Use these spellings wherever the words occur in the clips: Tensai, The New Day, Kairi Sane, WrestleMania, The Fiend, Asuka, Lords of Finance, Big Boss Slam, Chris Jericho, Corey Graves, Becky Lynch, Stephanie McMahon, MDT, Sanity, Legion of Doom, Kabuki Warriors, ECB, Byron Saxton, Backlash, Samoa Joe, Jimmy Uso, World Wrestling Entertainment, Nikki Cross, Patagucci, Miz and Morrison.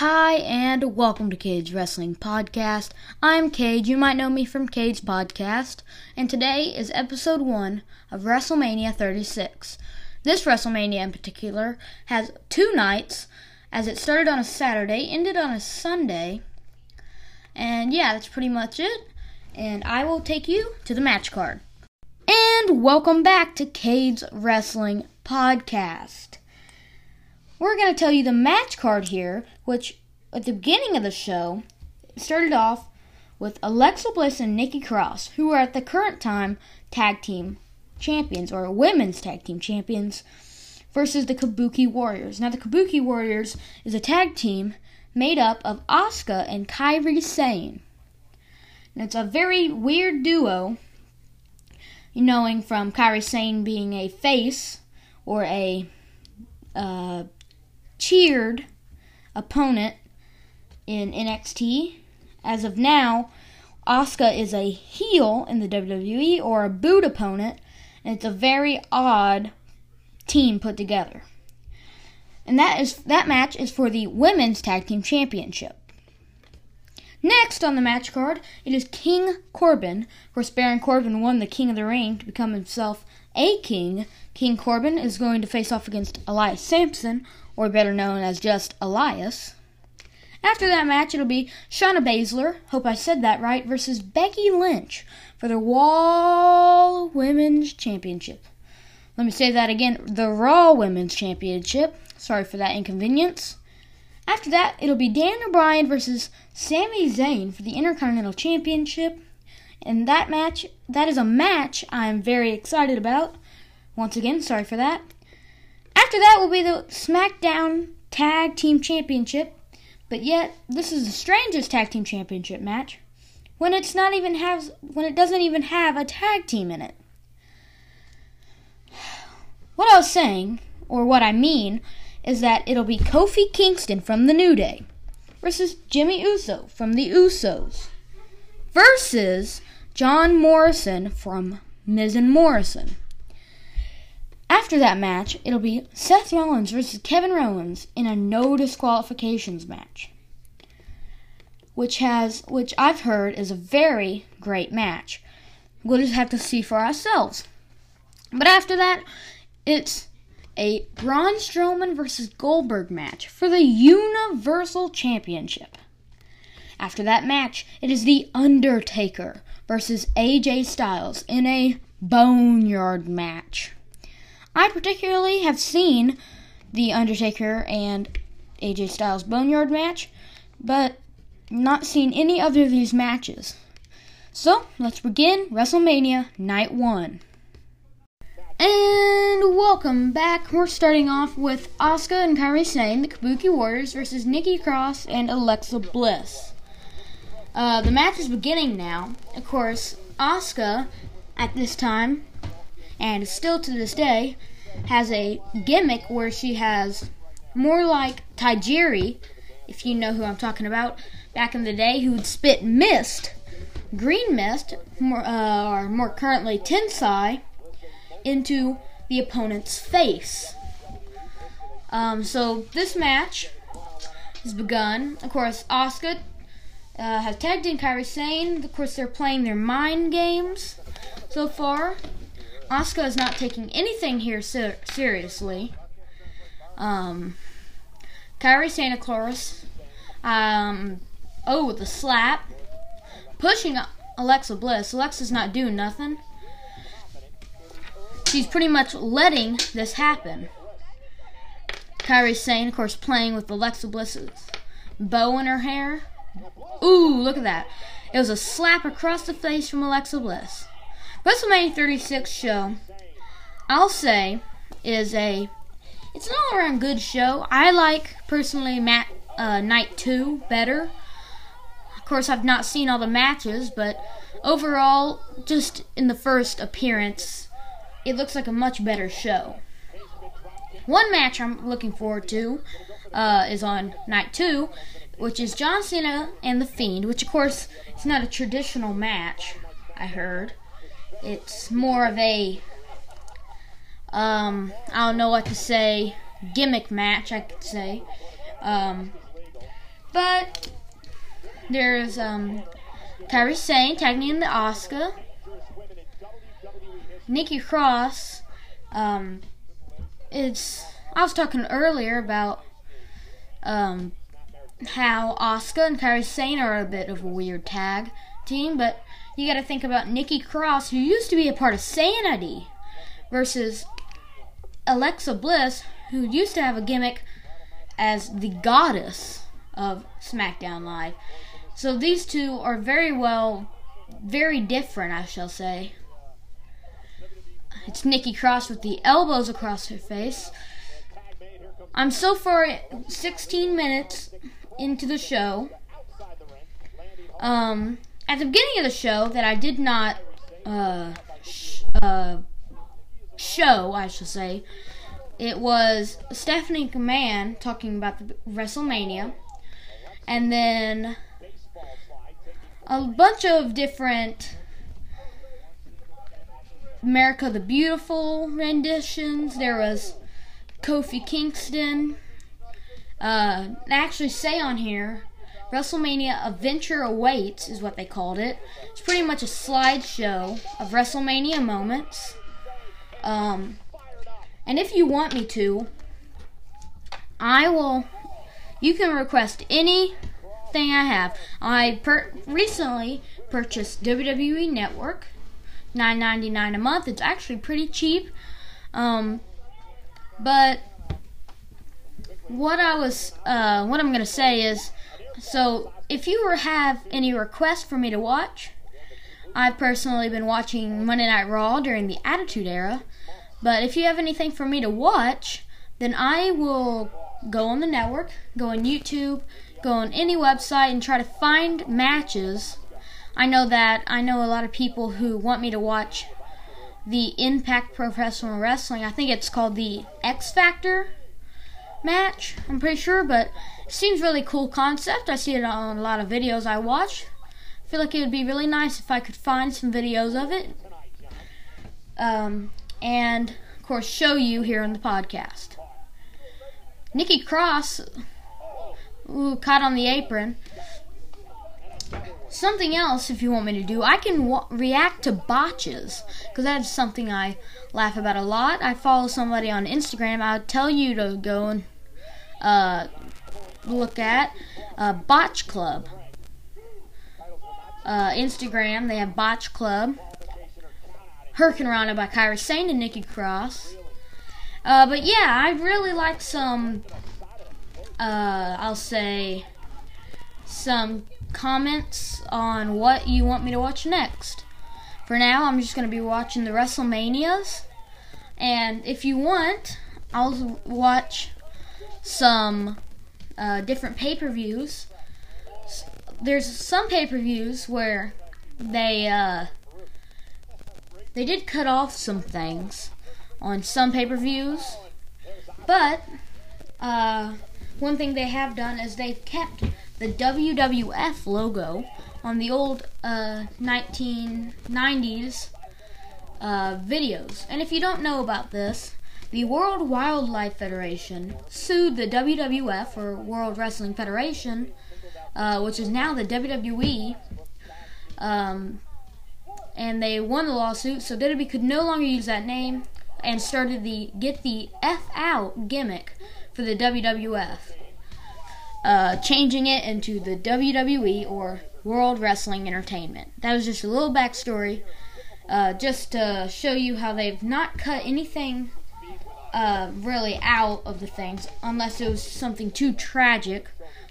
Hi, and welcome to Cade's Wrestling Podcast. I'm Cade, you might know me from Cade's Podcast, and today is episode 1 of WrestleMania 36. This WrestleMania in particular has two nights, as it started on a Saturday, ended on a Sunday, and yeah, that's pretty much it, and I will take you to the match card. And welcome back to Cade's Wrestling Podcast. We're going to tell you the match card here, which at the beginning of the show started off with Alexa Bliss and Nikki Cross, who are at the current time tag team champions, or women's tag team champions, versus the Kabuki Warriors. Now, the Kabuki Warriors is a tag team made up of Asuka and Kairi Sane. And it's a very weird duo, knowing from Kairi Sane being a face or a cheered opponent in NXT. As of now, Asuka is a heel in the WWE, or a booed opponent, and it's a very odd team put together. And that match is for the Women's Tag Team Championship. Next on the match card, it is King Corbin. Of course, Baron Corbin won the King of the Ring to become himself a king. King Corbin is going to face off against Elias Sampson, or better known as just Elias. After that match, it'll be Shayna Baszler, hope I said that right, versus Becky Lynch for the Raw Women's Championship. Let me say that again, the Raw Women's Championship. Sorry for that inconvenience. After that, it'll be Daniel Bryan versus Sami Zayn for the Intercontinental Championship. And that is a match I'm very excited about. Once again, sorry for that. After that will be the SmackDown Tag Team Championship. But yet, this is the strangest Tag Team Championship match when it doesn't even have a tag team in it. What I was saying, or what I mean, is that it'll be Kofi Kingston from the New Day versus Jimmy Uso from the Usos versus John Morrison from Miz and Morrison. After that match, it'll be Seth Rollins versus Kevin Owens in a no disqualifications match, which I've heard is a very great match. We'll just have to see for ourselves. But after that, it's a Braun Strowman versus Goldberg match for the Universal Championship. After that match, it is The Undertaker versus AJ Styles in a Boneyard match. I particularly have seen The Undertaker and AJ Styles Boneyard match, but not seen any other of these matches. So, let's begin WrestleMania Night 1. And welcome back. We're starting off with Asuka and Kairi Sane, the Kabuki Warriors, versus Nikki Cross and Alexa Bliss. The match is beginning now. Of course, Asuka, at this time, and still to this day, has a gimmick where she has more like Tajiri, if you know who I'm talking about, back in the day, who would spit mist, green mist, or more currently Tensai, into the opponent's face. So this match has begun. Of course, Asuka has tagged in Kairi Sane. Of course, they're playing their mind games so far. Asuka is not taking anything here seriously. Kairi Sane, of course, with a slap, pushing Alexa Bliss. Alexa's not doing nothing. She's pretty much letting this happen. Kairi Sane, of course, playing with Alexa Bliss's bow in her hair. Ooh, look at that. It was a slap across the face from Alexa Bliss. WrestleMania 36 show, I'll say, it's an all-around good show. I like, personally, Night 2 better. Of course, I've not seen all the matches, but overall, just in the first appearance, it looks like a much better show. One match I'm looking forward to is on Night 2, which is John Cena and The Fiend, which, of course, it's not a traditional match, I heard. It's more of a, I don't know what to say, gimmick match, I could say. But there's Kairi Sane tagging in the Asuka. Nikki Cross. I was talking earlier about how Asuka and Kairi Sane are a bit of a weird tag team, but you got to think about Nikki Cross, who used to be a part of Sanity, versus Alexa Bliss, who used to have a gimmick as the goddess of SmackDown Live. So these two are very different, I shall say. It's Nikki Cross with the elbows across her face. I'm so far 16 minutes into the show. At the beginning of the show that I did not show, I shall say, it was Stephanie McMahon talking about the WrestleMania, and then a bunch of different America the Beautiful renditions. There was Kofi Kingston. They actually say on here, WrestleMania A Venture Awaits is what they called it. It's pretty much a slideshow of WrestleMania moments. And if you want me to, you can request anything I have. I recently purchased WWE Network, $9.99 a month. It's actually pretty cheap. But what I'm going to say is, so if you have any requests for me to watch, I've personally been watching Monday Night Raw during the Attitude Era, but if you have anything for me to watch, then I will go on the network, go on YouTube, go on any website and try to find matches. I know a lot of people who want me to watch the Impact Professional Wrestling. I think it's called the X Factor match, I'm pretty sure, but it seems really cool concept. I see it on a lot of videos I watch. I feel like it would be really nice if I could find some videos of it, and of course show you here on the podcast. Nikki Cross, caught on the apron. Something else, if you want me to do, I can react to botches, because that's something I laugh about a lot. I follow somebody on Instagram. I would tell you to go and look at Botch Club. Instagram, they have Botch Club. Hurricanrana by Kairi Sane and Nikki Cross. But yeah, I'd really like some, I'll say, some comments on what you want me to watch next. For now, I'm just going to be watching the WrestleManias, and if you want, I'll watch some different pay-per-views. There's some pay-per-views where they did cut off some things on some pay-per-views, but one thing they have done is they've kept the WWF logo on the old 1990s videos. And if you don't know about this, the World Wildlife Federation sued the WWF, or World Wrestling Federation, which is now the WWE, and they won the lawsuit, so WWE could no longer use that name, and started the Get the F Out gimmick for the WWF. Changing it into the WWE, or World Wrestling Entertainment. That was just a little backstory, just to show you how they've not cut anything really out of the things, unless it was something too tragic,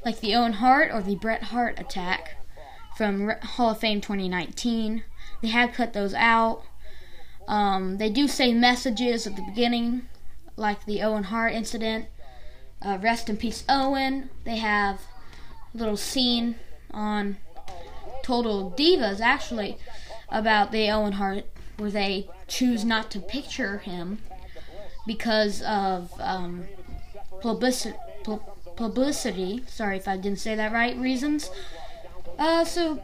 like the Owen Hart or the Bret Hart attack from Hall of Fame 2019. They had cut those out. They do say messages at the beginning, like the Owen Hart incident. Rest in peace, Owen. They have a little scene on Total Divas, actually, about the Owen Hart, where they choose not to picture him because of publicity. Sorry if I didn't say that right. Reasons. So,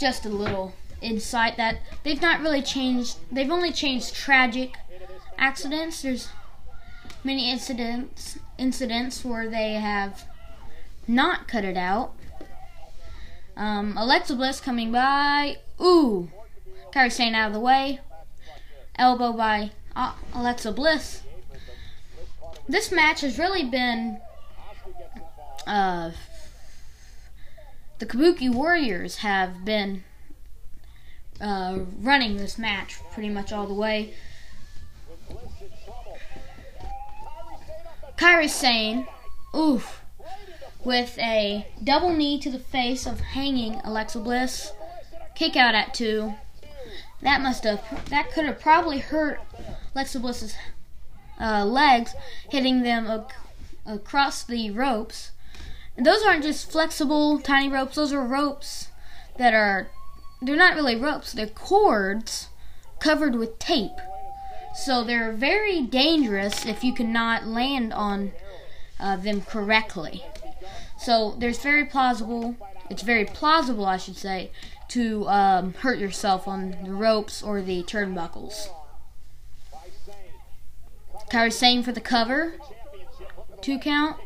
just a little insight that they've not really changed. They've only changed tragic accidents. There's many incidents where they have not cut it out. Alexa Bliss coming by. Ooh. Kairi Sane out of the way. Elbow by Alexa Bliss. This match has really been... the Kabuki Warriors have been running this match pretty much all the way. Kairi Sane, oof, with a double knee to the face of hanging Alexa Bliss. Kick out at 2. That could have probably hurt Alexa Bliss's legs, hitting them across the ropes. And those aren't just flexible, tiny ropes. Those are ropes that are, they're not really ropes. They're cords covered with tape. So they're very dangerous if you cannot land on them correctly. So there's it's very plausible, I should say, to hurt yourself on the ropes or the turnbuckles. Kairi Sane for the cover. 2 count.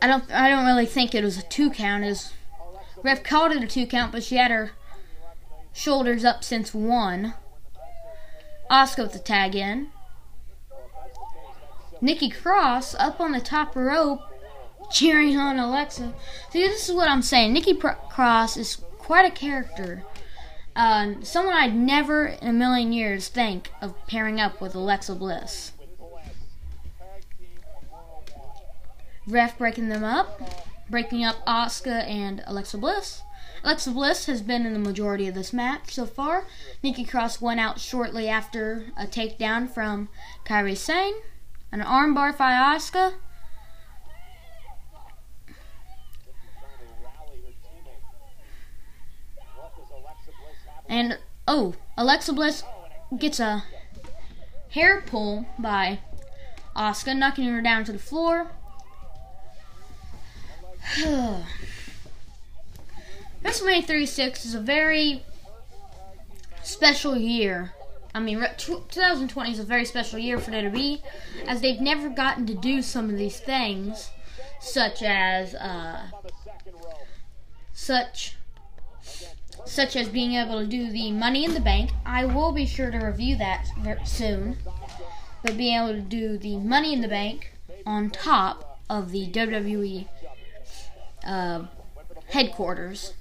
I don't really think it was a 2 count. Is ref called it a 2 count, but she had her shoulders up since 1. Asuka with the tag in. Nikki Cross up on the top rope, cheering on Alexa. See, this is what I'm saying. Nikki Cross is quite a character. Someone I'd never in a million years think of pairing up with Alexa Bliss. Ref breaking up Asuka and Alexa Bliss. Alexa Bliss has been in the majority of this match so far. Nikki Cross went out shortly after a takedown from Kairi Sane. An armbar by Asuka. And, oh, Alexa Bliss gets a hair pull by Asuka, knocking her down to the floor. WrestleMania 36 is a very special year. 2020 is a very special year for WWE, as they've never gotten to do some of these things, such as being able to do the Money in the Bank. I will be sure to review that soon, but being able to do the Money in the Bank on top of the WWE headquarters.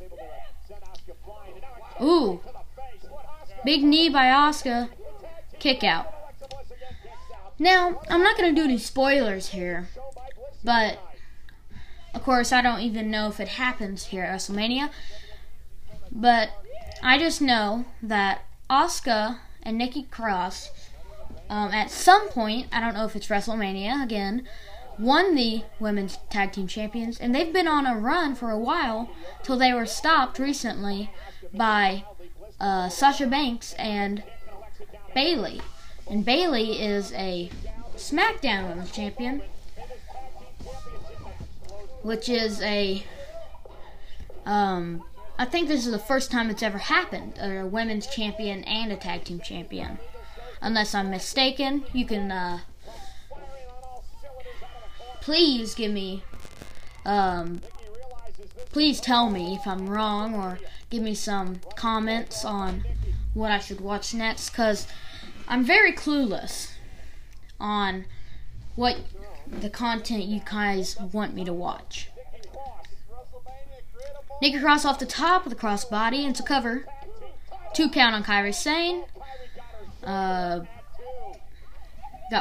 Ooh. Big knee by Asuka. Kick out. Now, I'm not going to do any spoilers here, but, of course, I don't even know if it happens here at WrestleMania, but I just know that Asuka and Nikki Cross, at some point, I don't know if it's WrestleMania again, won the Women's Tag Team Champions, and they've been on a run for a while till they were stopped recently by... Sasha Banks and Bayley. And Bayley is a SmackDown Women's Champion, which is a, I think this is the first time it's ever happened, a Women's Champion and a Tag Team Champion. Unless I'm mistaken, you can, please give me, please tell me if I'm wrong, or give me some comments on what I should watch next, because I'm very clueless on what the content you guys want me to watch. Nikki Cross off the top with a crossbody, and it's a cover. 2 count on Kairi Sane. Got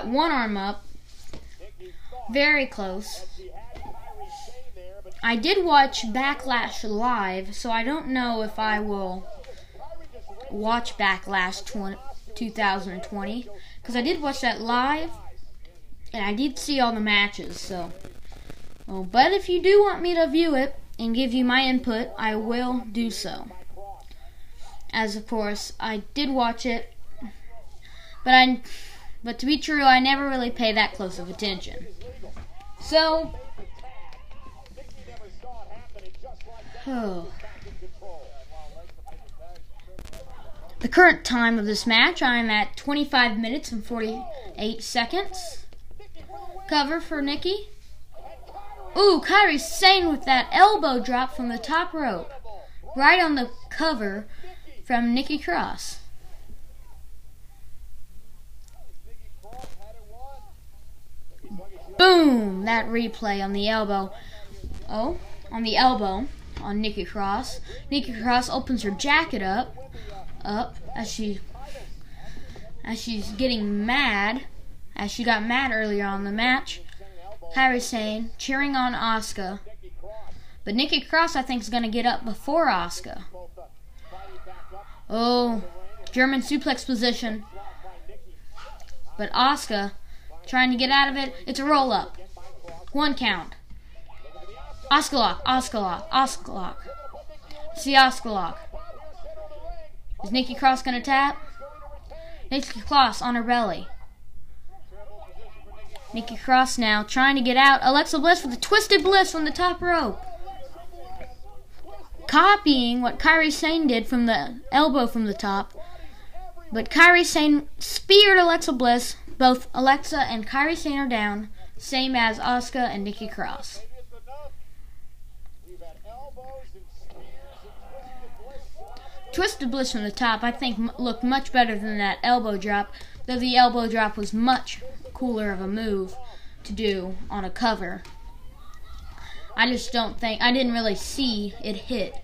one arm up. Very close. I did watch Backlash live, so I don't know if I will watch Backlash 2020, because I did watch that live, and I did see all the matches, so. Well, but if you do want me to view it and give you my input, I will do so. As, of course, I did watch it, but to be true, I never really pay that close of attention. So... Oh. The current time of this match, I'm at 25 minutes and 48 seconds. Cover for Nikki. Ooh, Kairi Sane with that elbow drop from the top rope. Right on the cover from Nikki Cross. Boom! That replay on the elbow. Oh, on the elbow on Nikki Cross. Nikki Cross opens her jacket up as she's getting mad, as she got mad earlier on the match. Kairi Sane cheering on Asuka, but Nikki Cross I think is gonna get up before Asuka. Oh, German suplex position, but Asuka trying to get out of it. It's a roll up, one count. Asuka lock, Asuka lock, Asuka lock. See Asuka lock. Is Nikki Cross gonna tap? Nikki Cross on her belly. Nikki Cross now trying to get out. Alexa Bliss with the twisted bliss on the top rope. Copying what Kairi Sane did from the elbow from the top. But Kairi Sane speared Alexa Bliss. Both Alexa and Kairi Sane are down. Same as Asuka and Nikki Cross. Twisted Bliss from the top, I think, looked much better than that elbow drop, though the elbow drop was much cooler of a move to do on a cover. I just don't think, I didn't really see it hit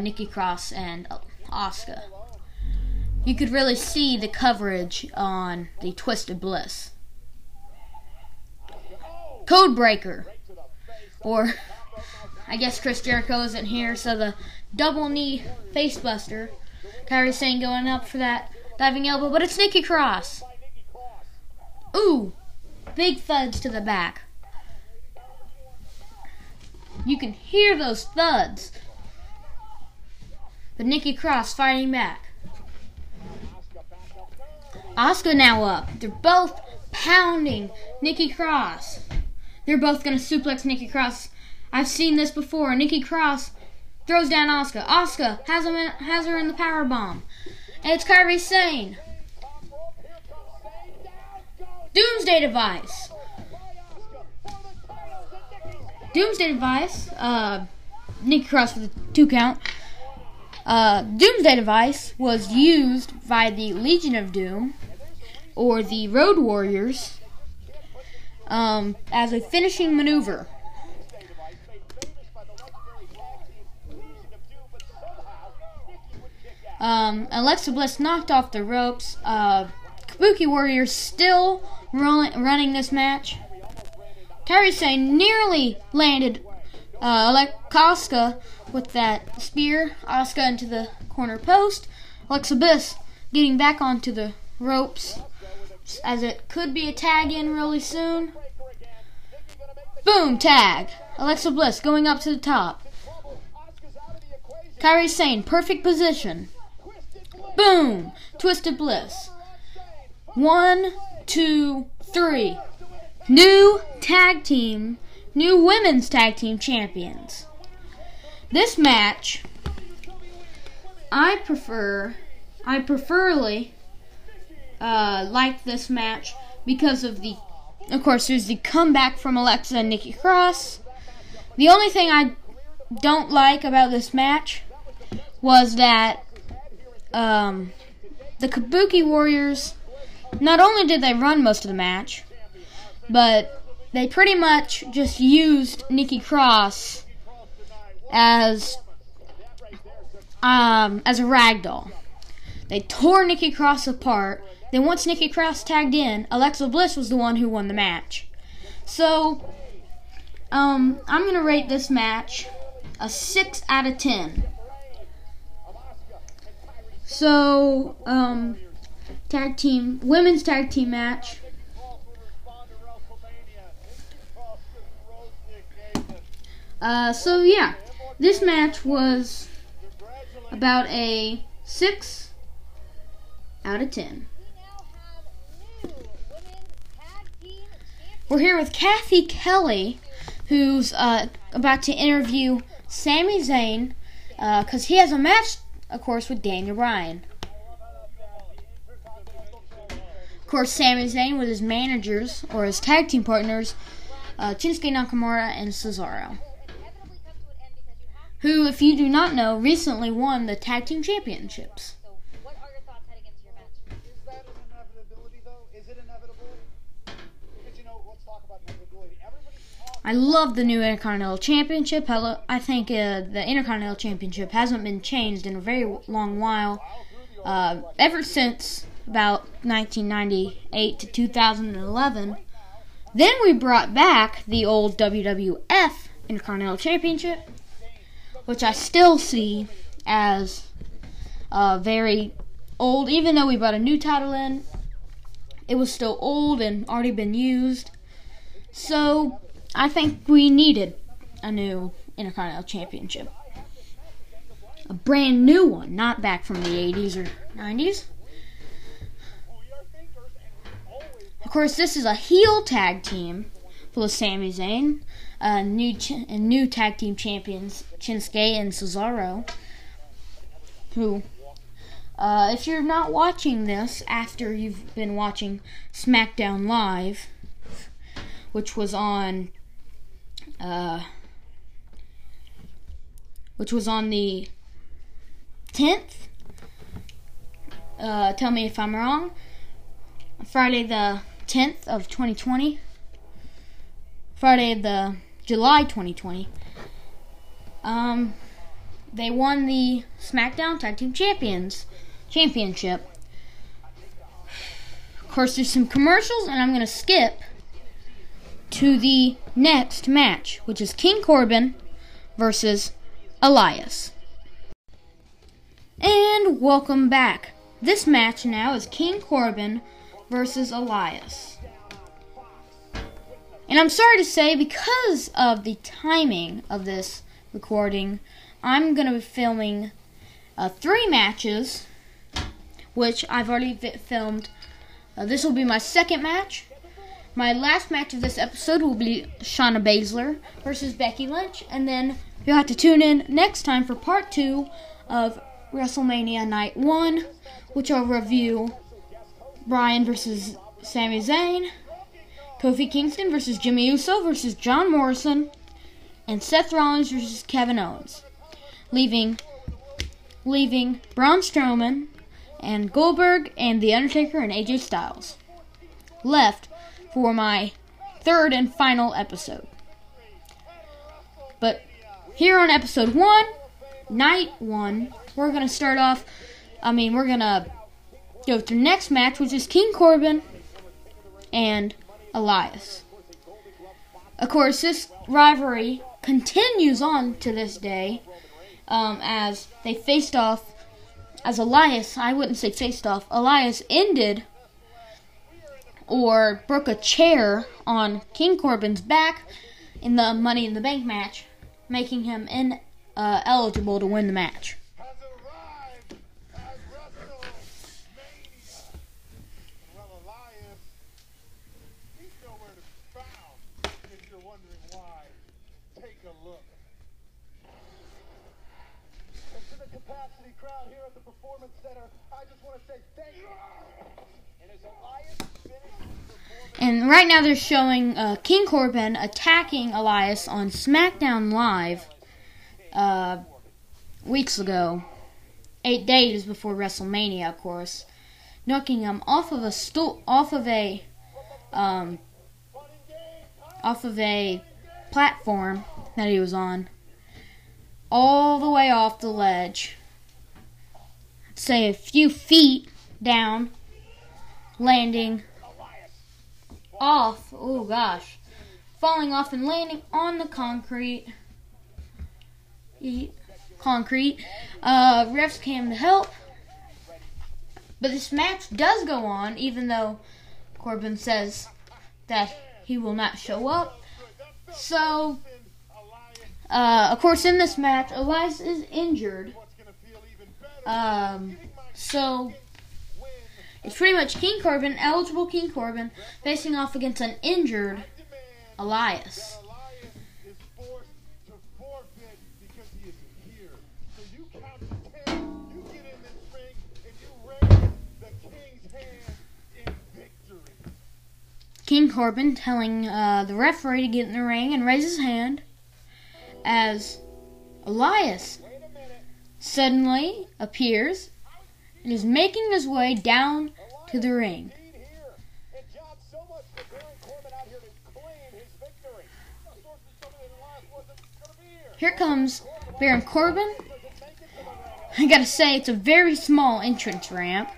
Nikki Cross and Asuka. You could really see the coverage on the Twisted Bliss. Codebreaker, or I guess Chris Jericho isn't here, so the double knee face buster. Kairi Sane going up for that diving elbow, but it's Nikki Cross. Ooh, big thuds to the back. You can hear those thuds. But Nikki Cross fighting back. Asuka now up. They're both pounding Nikki Cross. They're both going to suplex Nikki Cross. I've seen this before. Nikki Cross throws down Asuka. Asuka has her in the power bomb, and it's Kairi Sane. Doomsday Device. Doomsday Device. Nikki Cross with a 2 count. Doomsday Device was used by the Legion of Doom, or the Road Warriors, as a finishing maneuver. Alexa Bliss knocked off the ropes. Kabuki Warriors still running this match. Kairi Sane nearly landed Asuka with that spear. Asuka into the corner post. Alexa Bliss getting back onto the ropes, as it could be a tag in really soon. Boom, tag. Alexa Bliss going up to the top. Kairi Sane, perfect position. Boom! Twisted Bliss. 1, 2, 3. New tag team, new women's tag team champions. This match, I preferably like this match because of course, there's the comeback from Alexa and Nikki Cross. The only thing I don't like about this match was that the Kabuki Warriors, not only did they run most of the match, but they pretty much just used Nikki Cross as a ragdoll. They tore Nikki Cross apart. Then once Nikki Cross tagged in, Alexa Bliss was the one who won the match. So, I'm going to rate this match a 6 out of 10. So, tag team, women's tag team match. So yeah, this match was about a 6 out of 10. We're here with Kathy Kelly, who's about to interview Sami Zayn, because he has a match, of course, with Daniel Bryan. Of course, Sami Zayn with his managers, or his tag team partners, Shinsuke Nakamura and Cesaro, who, if you do not know, recently won the tag team championships. I love the new Intercontinental Championship. I think the Intercontinental Championship hasn't been changed in a very long while. Ever since about 1998 to 2011. Then we brought back the old WWF Intercontinental Championship, which I still see as very old. Even though we brought a new title in, it was still old and already been used. So I think we needed a new Intercontinental Championship. A brand new one, not back from the 80s or 90s. Of course, this is a heel tag team full of Sami Zayn, new tag team champions Shinsuke and Cesaro, who, if you're not watching this after you've been watching SmackDown Live, which was on the 10th, tell me if I'm wrong, Friday the 10th of 2020, Friday the July 2020, they won the SmackDown Tag Team Championship. Of course, there's some commercials, and I'm going to skip to the next match, which is King Corbin versus Elias. And welcome back. This match now is King Corbin versus Elias. And I'm sorry to say, because of the timing of this recording, I'm going to be filming 3 matches, which I've already filmed. This will be my second match. My last match of this episode will be Shayna Baszler versus Becky Lynch. And then you'll have to tune in next time for part 2 of WrestleMania Night 1, which I'll review Bryan versus Sami Zayn, Kofi Kingston versus Jimmy Uso versus John Morrison, and Seth Rollins versus Kevin Owens, leaving Braun Strowman and Goldberg and The Undertaker and AJ Styles left for my third and final episode. But here on episode 1, Night 1, we're going to start off, we're going to go through next match, which is King Corbin and Elias. Of course, this rivalry continues on to this day, as they faced off, as Elias, I wouldn't say faced off, Elias ended or broke a chair on King Corbin's back in the Money in the Bank match, making him eligible to win the match. And right now they're showing King Corbin attacking Elias on SmackDown Live weeks ago, 8 days before WrestleMania, of course, knocking him off of a stool, off of a platform that he was on, all the way off the ledge, say a few feet down, landing off, falling off and landing on the concrete. Refs came to help, but this match does go on, even though Corbin says that he will not show up. So, of course, in this match, Elias is injured. So it's pretty much King Corbin, eligible King Corbin, facing off against an injured Elias. King Corbin telling the referee to get in the ring and raise his hand as Elias suddenly appears and is making his way down to the ring. Here comes Baron Corbin. I gotta say, it's a very small entrance ramp.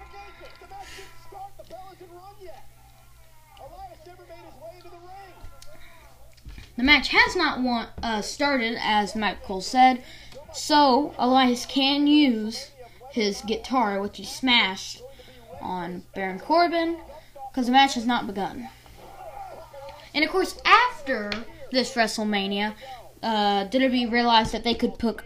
The match has not started, as Mike Cole said, so Elias can use his guitar, which he smashed on Baron Corbin, because the match has not begun. And of course, after this WrestleMania, WWE realized that they could put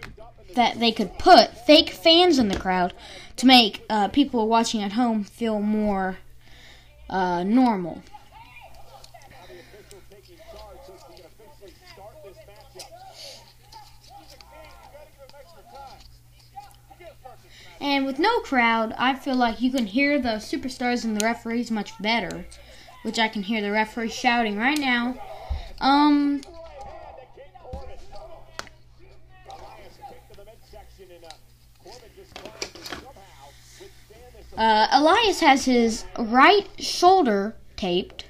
fake fans in the crowd to make people watching at home feel more normal. And with no crowd, I feel like you can hear the superstars and the referees much better, which I can hear the referee shouting right now. Elias has his right shoulder taped.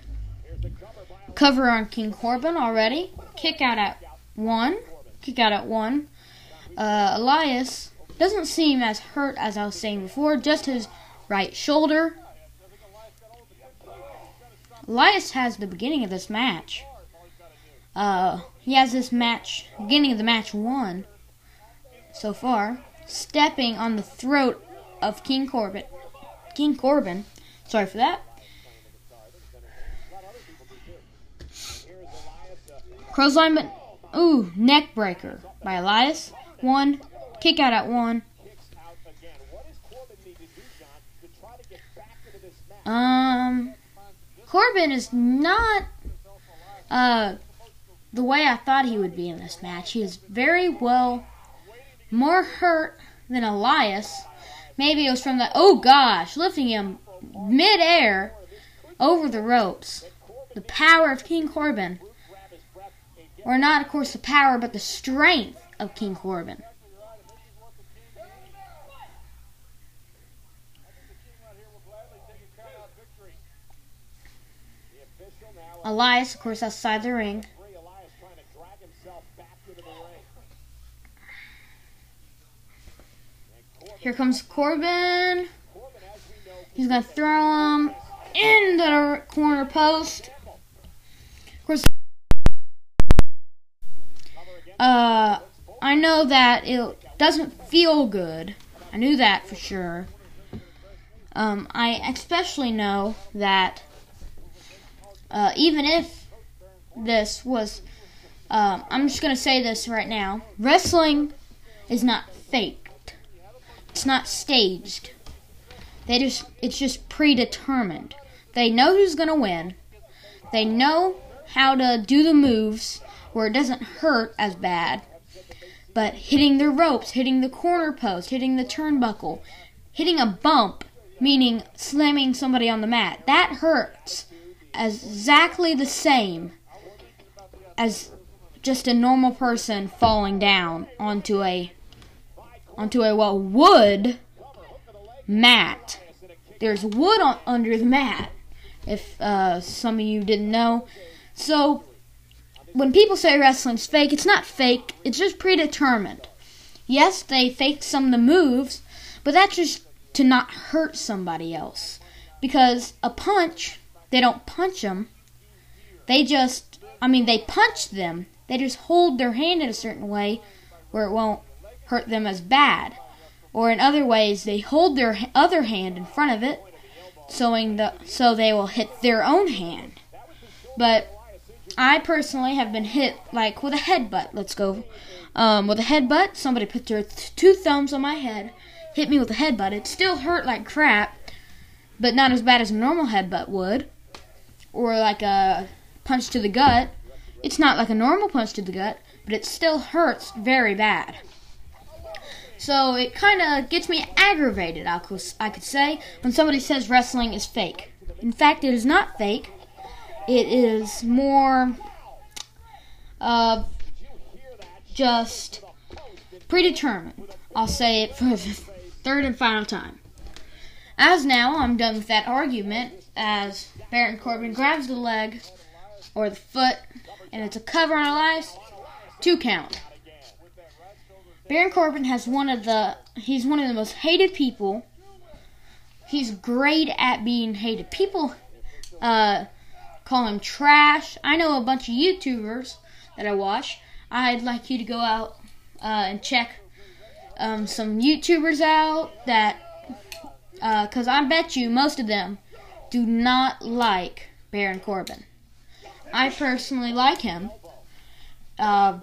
Cover on King Corbin already. Kick out at one. Elias doesn't seem as hurt as I was saying before, just his right shoulder. Elias has the beginning of this match. He has this match, beginning of the match won so far, stepping on the throat of King Corbin. Sorry for that. Clothesline, but ooh, neck breaker by Elias. One. Kick out at one. Corbin is not the way I thought he would be in this match. He is very well more hurt than Elias. Maybe it was from the lifting him midair over the ropes. The power of King Corbin. Or not, of course, the power, but the strength of King Corbin. Elias, of course, outside the ring. Here comes Corbin. He's going to throw him in the corner post. Of course, I know that it doesn't feel good. I knew that for sure. I especially know that even if this was, I'm just going to say this right now, wrestling is not faked. It's not staged. It's just predetermined. They know who's going to win. They know how to do the moves where it doesn't hurt as bad. But hitting the ropes, hitting the corner post, hitting the turnbuckle, hitting a bump, meaning slamming somebody on the mat, that hurts. Exactly the same as just a normal person falling down onto a wood mat. There's wood under the mat, if some of you didn't know. So when people say wrestling's fake, it's not fake. It's just predetermined. Yes, they faked some of the moves, but that's just to not hurt somebody else, because a punch, they don't punch them. They punch them. They just hold their hand in a certain way where it won't hurt them as bad. Or in other ways, they hold their other hand in front of it so they will hit their own hand. But I personally have been hit like with a headbutt. Let's go. With a headbutt, somebody put their two thumbs on my head, hit me with a headbutt. It still hurt like crap, but not as bad as a normal headbutt would. Or like a punch to the gut. It's not like a normal punch to the gut, but it still hurts very bad. So it kind of gets me aggravated, I could say, when somebody says wrestling is fake. In fact, it is not fake. It is more just predetermined. I'll say it for the third and final time. As now, I'm done with that argument, as Baron Corbin grabs the leg, or the foot, and it's a cover on Elias. 2 count. Baron Corbin has he's one of the most hated people. He's great at being hated. People call him trash. I know a bunch of YouTubers that I watch. I'd like you to go out and check some YouTubers out that, because I bet you most of them do not like Baron Corbin. I personally like him. I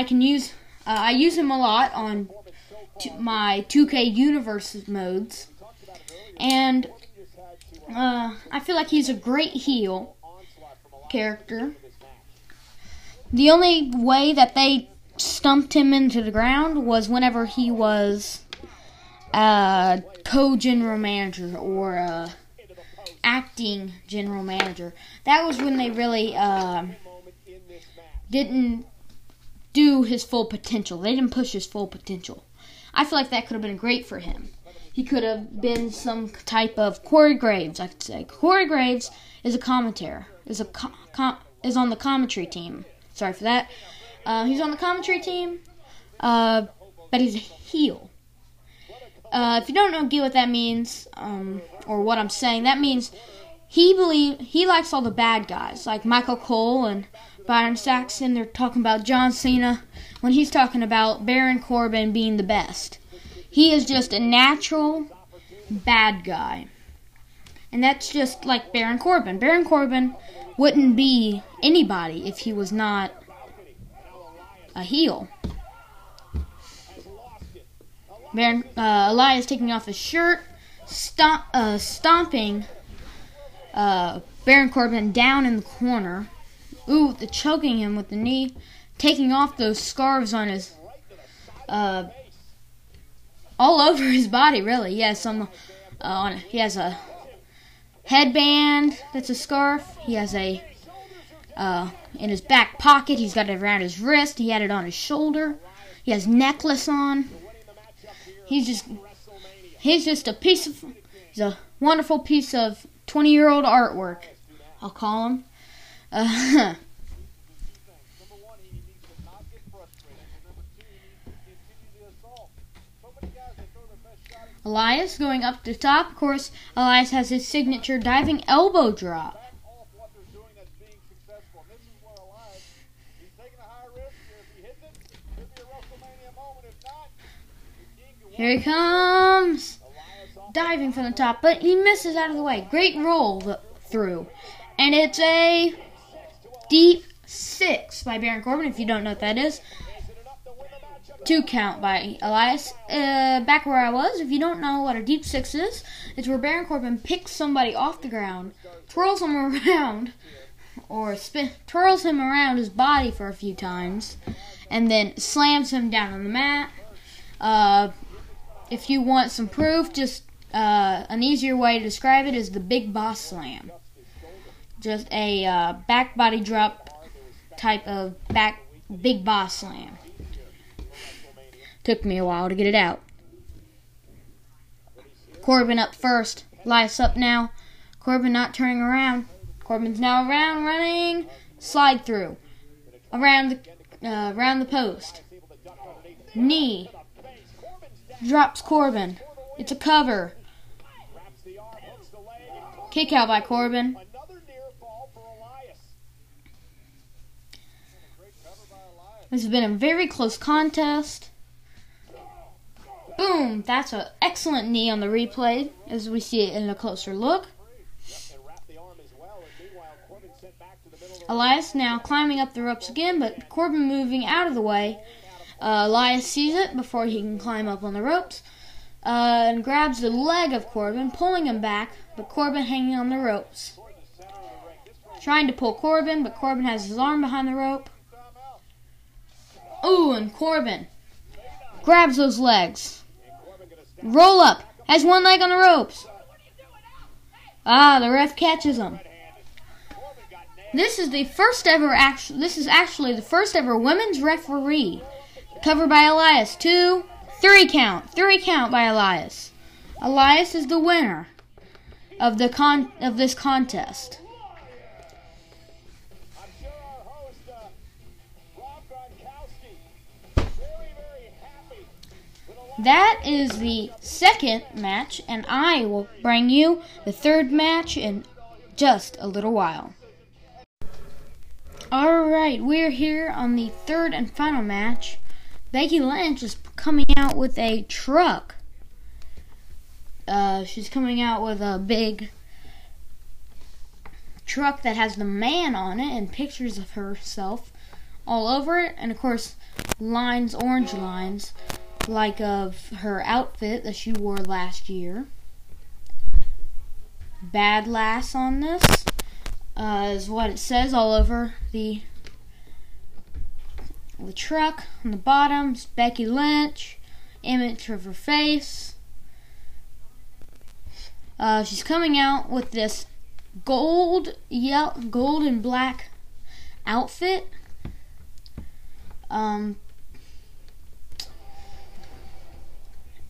use him a lot on my 2K universe modes, and I feel like he's a great heel character. The only way that they stumped him into the ground was whenever he was a co-general manager or a acting general manager. That was when they really didn't do his full potential. They didn't push his full potential. I feel like that could have been great for him. He could have been some type of Corey Graves, I could say. Corey Graves is a commentator. Is on the commentary team. Sorry for that. He's on the commentary team, but he's a heel. If you don't know what that means, or what I'm saying, that means he likes all the bad guys, like Michael Cole and Byron Saxton. They're talking about John Cena when he's talking about Baron Corbin being the best. He is just a natural bad guy. And that's just like Baron Corbin. Baron Corbin wouldn't be anybody if he was not a heel. Elias taking off his shirt, stomping Baron Corbin down in the corner. Ooh, choking him with the knee, taking off those scarves on his, all over his body, really. He has he has a headband that's a scarf. He has a, in his back pocket, he's got it around his wrist. He had it on his shoulder. He has necklace on. He's a wonderful piece of 20-year-old artwork, I'll call him. Elias going up the top. Of course, Elias has his signature diving elbow drop. Here he comes, diving from the top, but he misses out of the way. Great roll through, and it's a deep 6 by Baron Corbin, if you don't know what that is. 2 count by Elias. Back where I was, if you don't know what a deep 6 is, it's where Baron Corbin picks somebody off the ground, twirls him around, or twirls him around his body for a few times, and then slams him down on the mat. If you want some proof, just an easier way to describe it is the Big Boss Slam. Just a back body drop type of back Big Boss Slam. Took me a while to get it out. Corbin up first. Elias up now. Corbin not turning around. Corbin's now around, running. Slide through. Around the post. Knee. Drops Corbin. It's a cover. Kick out by Corbin. This has been a very close contest. Boom! That's an excellent knee on the replay, as we see it in a closer look. Elias now climbing up the ropes again, but Corbin moving out of the way. Elias sees it before he can climb up on the ropes, and grabs the leg of Corbin, pulling him back, but Corbin hanging on the ropes. Trying to pull Corbin, but Corbin has his arm behind the rope. Ooh, and Corbin grabs those legs. Roll up. Has one leg on the ropes. Ah, the ref catches him. This is the first ever. This is actually the first ever women's referee. Covered by Elias. 2, 3 count. 3 count by Elias. Elias is the winner of the this contest. That is the second match, and I will bring you the third match in just a little while. Alright, we're here on the third and final match. Becky Lynch is coming out with a truck. She's coming out with a big truck that has the man on it and pictures of herself all over it, and of course lines, orange lines, like of her outfit that she wore last year. Bad Lass on this is what it says all over the truck. On the bottom is Becky Lynch, image of her face. She's coming out with this gold and black outfit.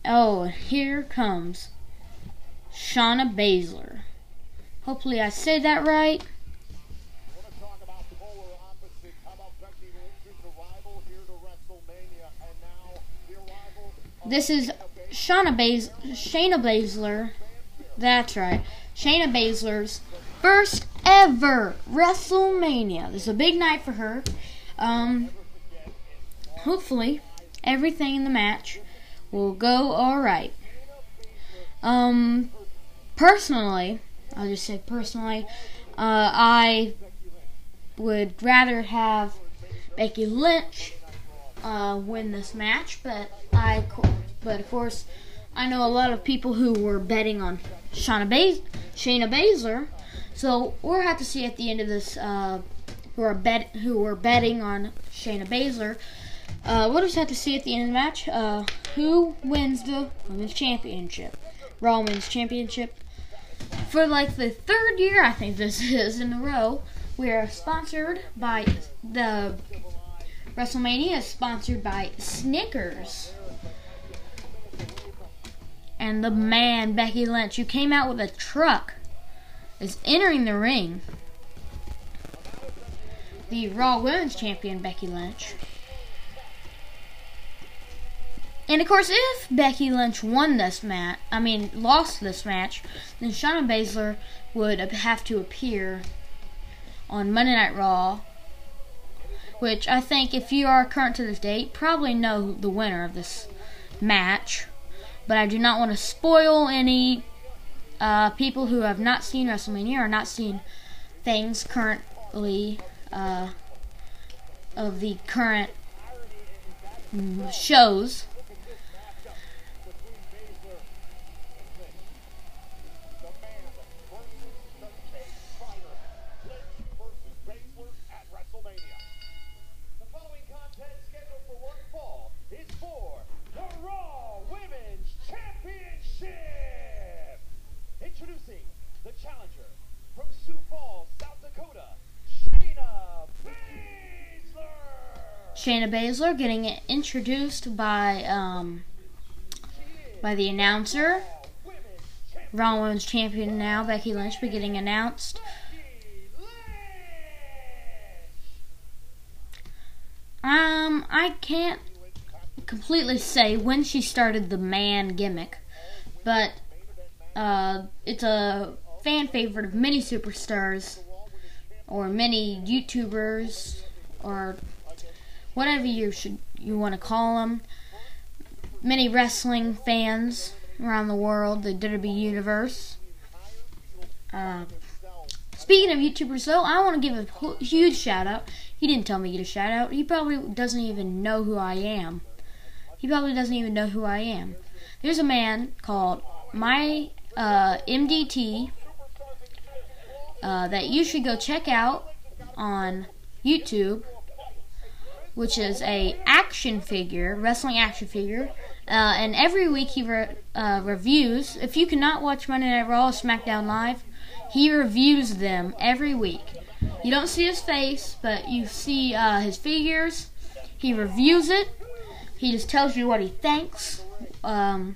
Oh, here comes Shayna Baszler. Hopefully I said that right. This is Shayna Baszler. That's right. Shayna Baszler's first ever WrestleMania. This is a big night for her. Hopefully everything in the match will go alright. Personally, I'll just say personally, I would rather have Becky Lynch win this match, but of course, I know a lot of people who were betting on Shayna Baszler, so we'll have to see at the end of this who were betting on Shayna Baszler. We'll just have to see at the end of the match who wins the Women's Championship. Raw Women's Championship. For like the third year, I think this is, in a row, we are sponsored by the WrestleMania is sponsored by Snickers. And the man, Becky Lynch, who came out with a truck, is entering the ring. The Raw Women's Champion, Becky Lynch. And of course, if Becky Lynch lost this match, then Shayna Baszler would have to appear on Monday Night Raw, which I think, if you are current to this date, probably know the winner of this match. But I do not want to spoil any people who have not seen WrestleMania or not seen things currently of the current shows. Shayna Baszler getting introduced by the announcer. Raw Women's Champion now, Becky Lynch, be getting announced. I can't completely say when she started the man gimmick, but it's a fan favorite of many superstars or many YouTubers or whatever you want to call them. Many wrestling fans around the world, the WWE Universe. Speaking of YouTubers, though, I want to give a huge shout-out. He didn't tell me to get a shout-out. He probably doesn't even know who I am. There's a man called MyMDT that you should go check out on YouTube, which is a wrestling action figure, and every week he reviews. If you cannot watch Monday Night Raw or SmackDown Live, he reviews them every week. You don't see his face, but you see his figures. He reviews it. He just tells you what he thinks, and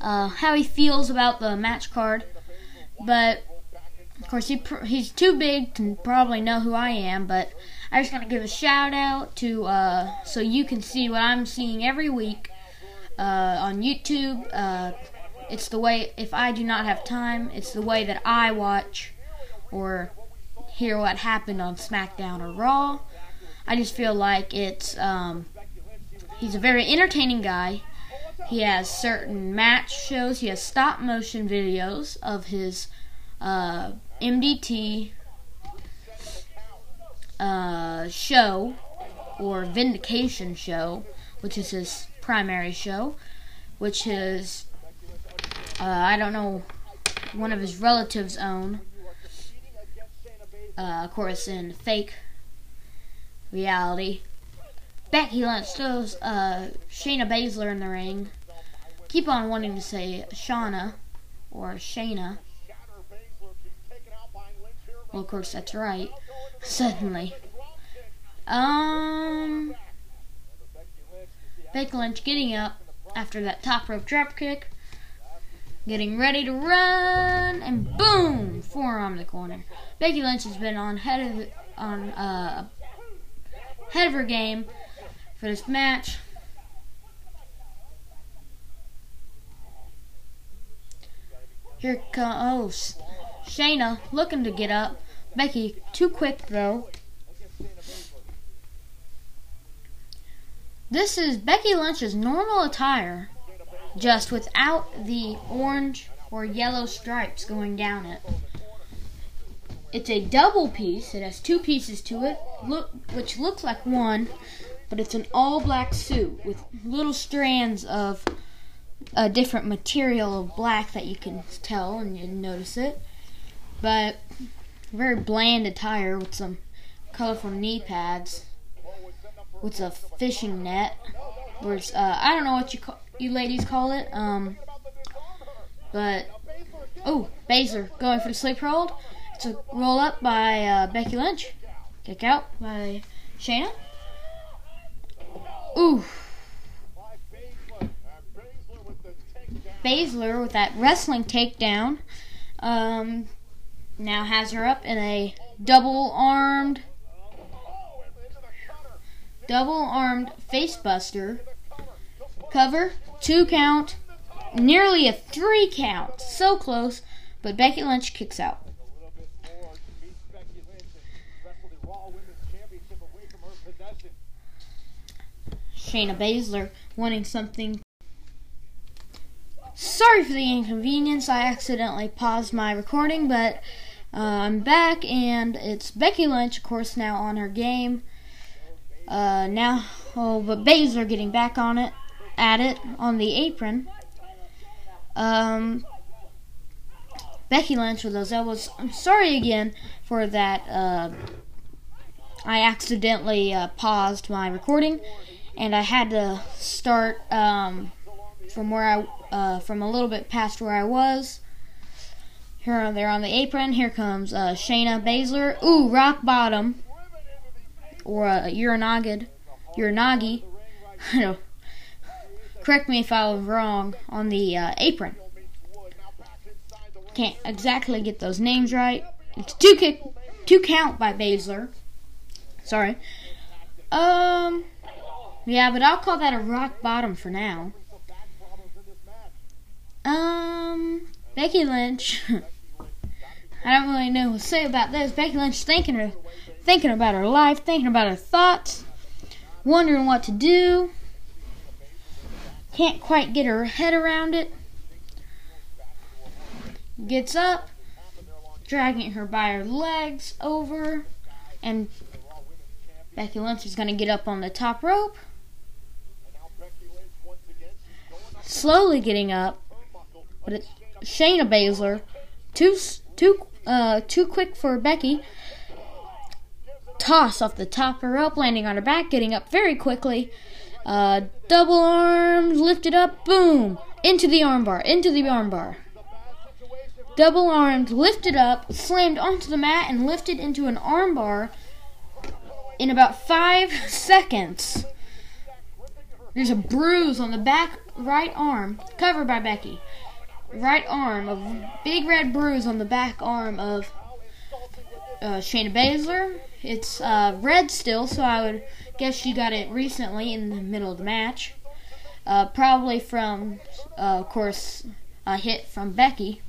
how he feels about the match card. But of course, he's too big to probably know who I am. But I just want to give a shout out to so you can see what I'm seeing every week on YouTube. It's the way, if I do not have time, it's the way that I watch or hear what happened on SmackDown or Raw. I just feel like it's, he's a very entertaining guy. He has certain match shows. He has stop motion videos of his MDT show, or Vindication show, which is his primary show, which is, I don't know, one of his relatives own, of course, in fake reality. Becky Lynch throws Shayna Baszler in the ring. Keep on wanting to say Shauna or Shayna. Well, of course, that's right. Suddenly. Becky Lynch getting up after that top rope dropkick. Getting ready to run, and boom! Forearm the corner. Becky Lynch has been on head of her game for this match. Here comes Shayna, looking to get up. Becky, too quick though. This is Becky Lynch's normal attire, just without the orange or yellow stripes going down it. It's a double piece. It has two pieces to it, which looks like one, but it's an all-black suit with little strands of a different material of black that you can tell and you notice it. But very bland attire with some colorful knee pads, with a fishing net, which I don't know what you ladies call it, but, oh, Baszler going for the sleep hold. It's a roll up by Becky Lynch, kick out by Shayna. Ooh, Baszler with that wrestling takedown, now has her up in a double-armed face buster. Cover, 2 count, nearly a 3 count, so close, but Becky Lynch kicks out. Shayna Baszler wanting something. Sorry for the inconvenience, I accidentally paused my recording, but I'm back, and it's Becky Lynch, of course, now on her game. But Baszler getting back on it. At it on the apron. Becky Lynch with those elbows. I'm sorry again for that. I accidentally paused my recording, and I had to start from a little bit past where I was. Here they're on the apron. Here comes Shayna Baszler. Ooh, rock bottom, or Uranagi. I don't know. Correct me if I was wrong, on the apron. Can't exactly get those names right. It's 2 count by Baszler. Sorry. Yeah, but I'll call that a rock bottom for now. Becky Lynch. I don't really know what to say about this. Becky Lynch thinking about her life, thinking about her thoughts, wondering what to do. Can't quite get her head around it. Gets up, dragging her by her legs over, and Becky Lynch is going to get up on the top rope. Slowly getting up, but it's Shayna Baszler, too quick for Becky. Toss off the top rope, landing on her back, getting up very quickly. Double arms, lifted up, boom! Into the armbar. double-armed, lifted up, slammed onto the mat, and lifted into an armbar in about 5 seconds. There's a bruise on the back right arm, covered by Becky. Right arm, a big red bruise on the back arm of Shayna Baszler. It's red still, so I would guess she got it recently in the middle of the match. Probably from, of course, a hit from Becky.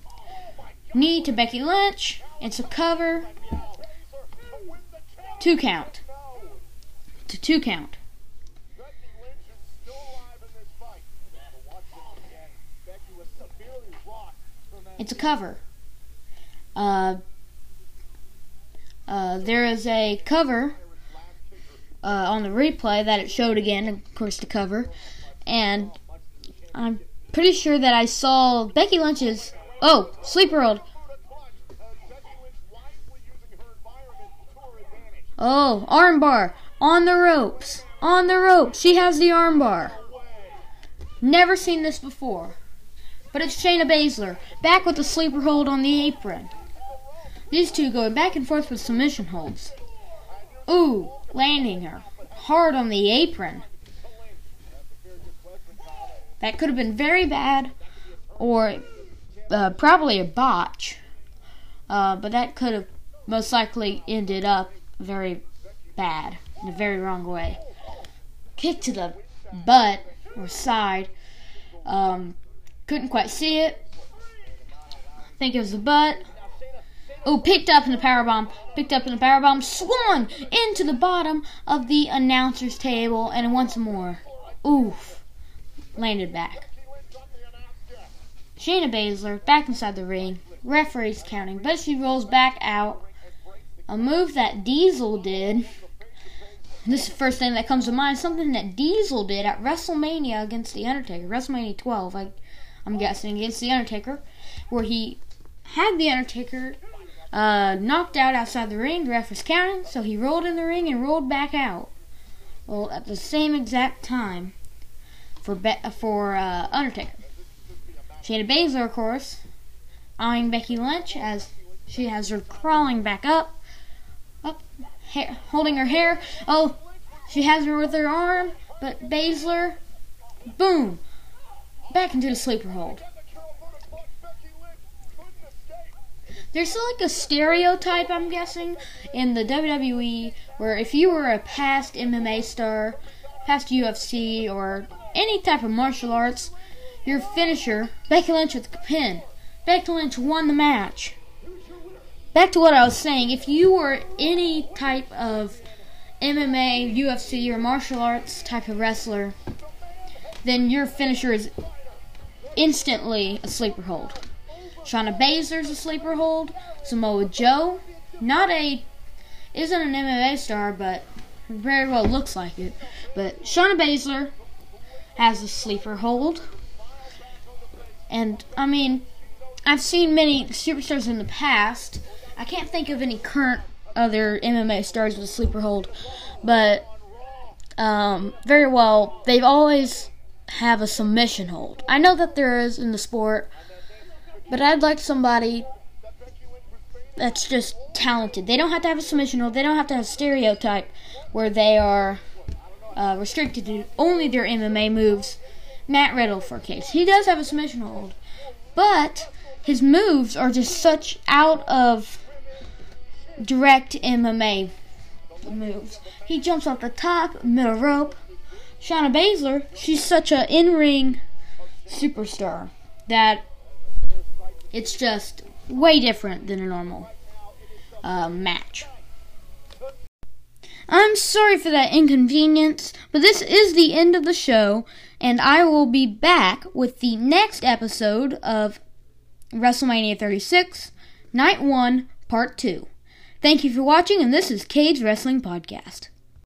Knee to Becky Lynch. It's a cover. 2 count. It's a 2 count. It's a cover. There is a cover on the replay that it showed again, of course, the cover. And I'm pretty sure that I saw Becky Lynch's... Oh, sleeper hold. Oh, armbar. On the ropes. On the ropes. She has the armbar. Never seen this before. But it's Shayna Baszler, back with the sleeper hold on the apron. These two going back and forth with submission holds. Ooh, landing her hard on the apron. That could have been very bad, or probably a botch. But that could have most likely ended up very bad, in a very wrong way. Kick to the butt, or side. Couldn't quite see it. I think it was the butt. Oh, picked up in the powerbomb. Picked up in the powerbomb. Swung into the bottom of the announcer's table. And once more. Oof. Landed back. Shayna Baszler back inside the ring. Referee's counting. But she rolls back out. A move that Diesel did. This is the first thing that comes to mind. Something that Diesel did at WrestleMania against The Undertaker. WrestleMania 12. I'm guessing against The Undertaker, where he had The Undertaker knocked out outside the ring. The ref was counting, so he rolled in the ring and rolled back out. Well, at the same exact time for Undertaker. Shayna Baszler, of course, eyeing Becky Lynch as she has her crawling back up, hair, holding her hair. Oh, she has her with her arm, but Baszler, boom. Back into the sleeper hold. There's still like a stereotype, I'm guessing, in the WWE where if you were a past MMA star, past UFC, or any type of martial arts, your finisher, Becky Lynch with the pin. Becky Lynch won the match. Back to what I was saying, if you were any type of MMA, UFC, or martial arts type of wrestler, then your finisher is instantly a sleeper hold. Shayna Baszler's a sleeper hold. Samoa Joe, isn't an MMA star, but very well looks like it. But Shayna Baszler has a sleeper hold. And I mean, I've seen many superstars in the past. I can't think of any current other MMA stars with a sleeper hold, but very well, they've always have a submission hold. I know that there is in the sport, but I'd like somebody that's just talented. They don't have to have a submission hold. They don't have to have a stereotype where they are restricted to only their MMA moves. Matt Riddle, for case. He does have a submission hold, but his moves are just such out of direct MMA moves. He jumps off the top, middle rope. Shayna Baszler, she's such an in-ring superstar that it's just way different than a normal match. I'm sorry for that inconvenience, but this is the end of the show, and I will be back with the next episode of WrestleMania 36, Night 1, Part 2. Thank you for watching, and this is Cade's Wrestling Podcast.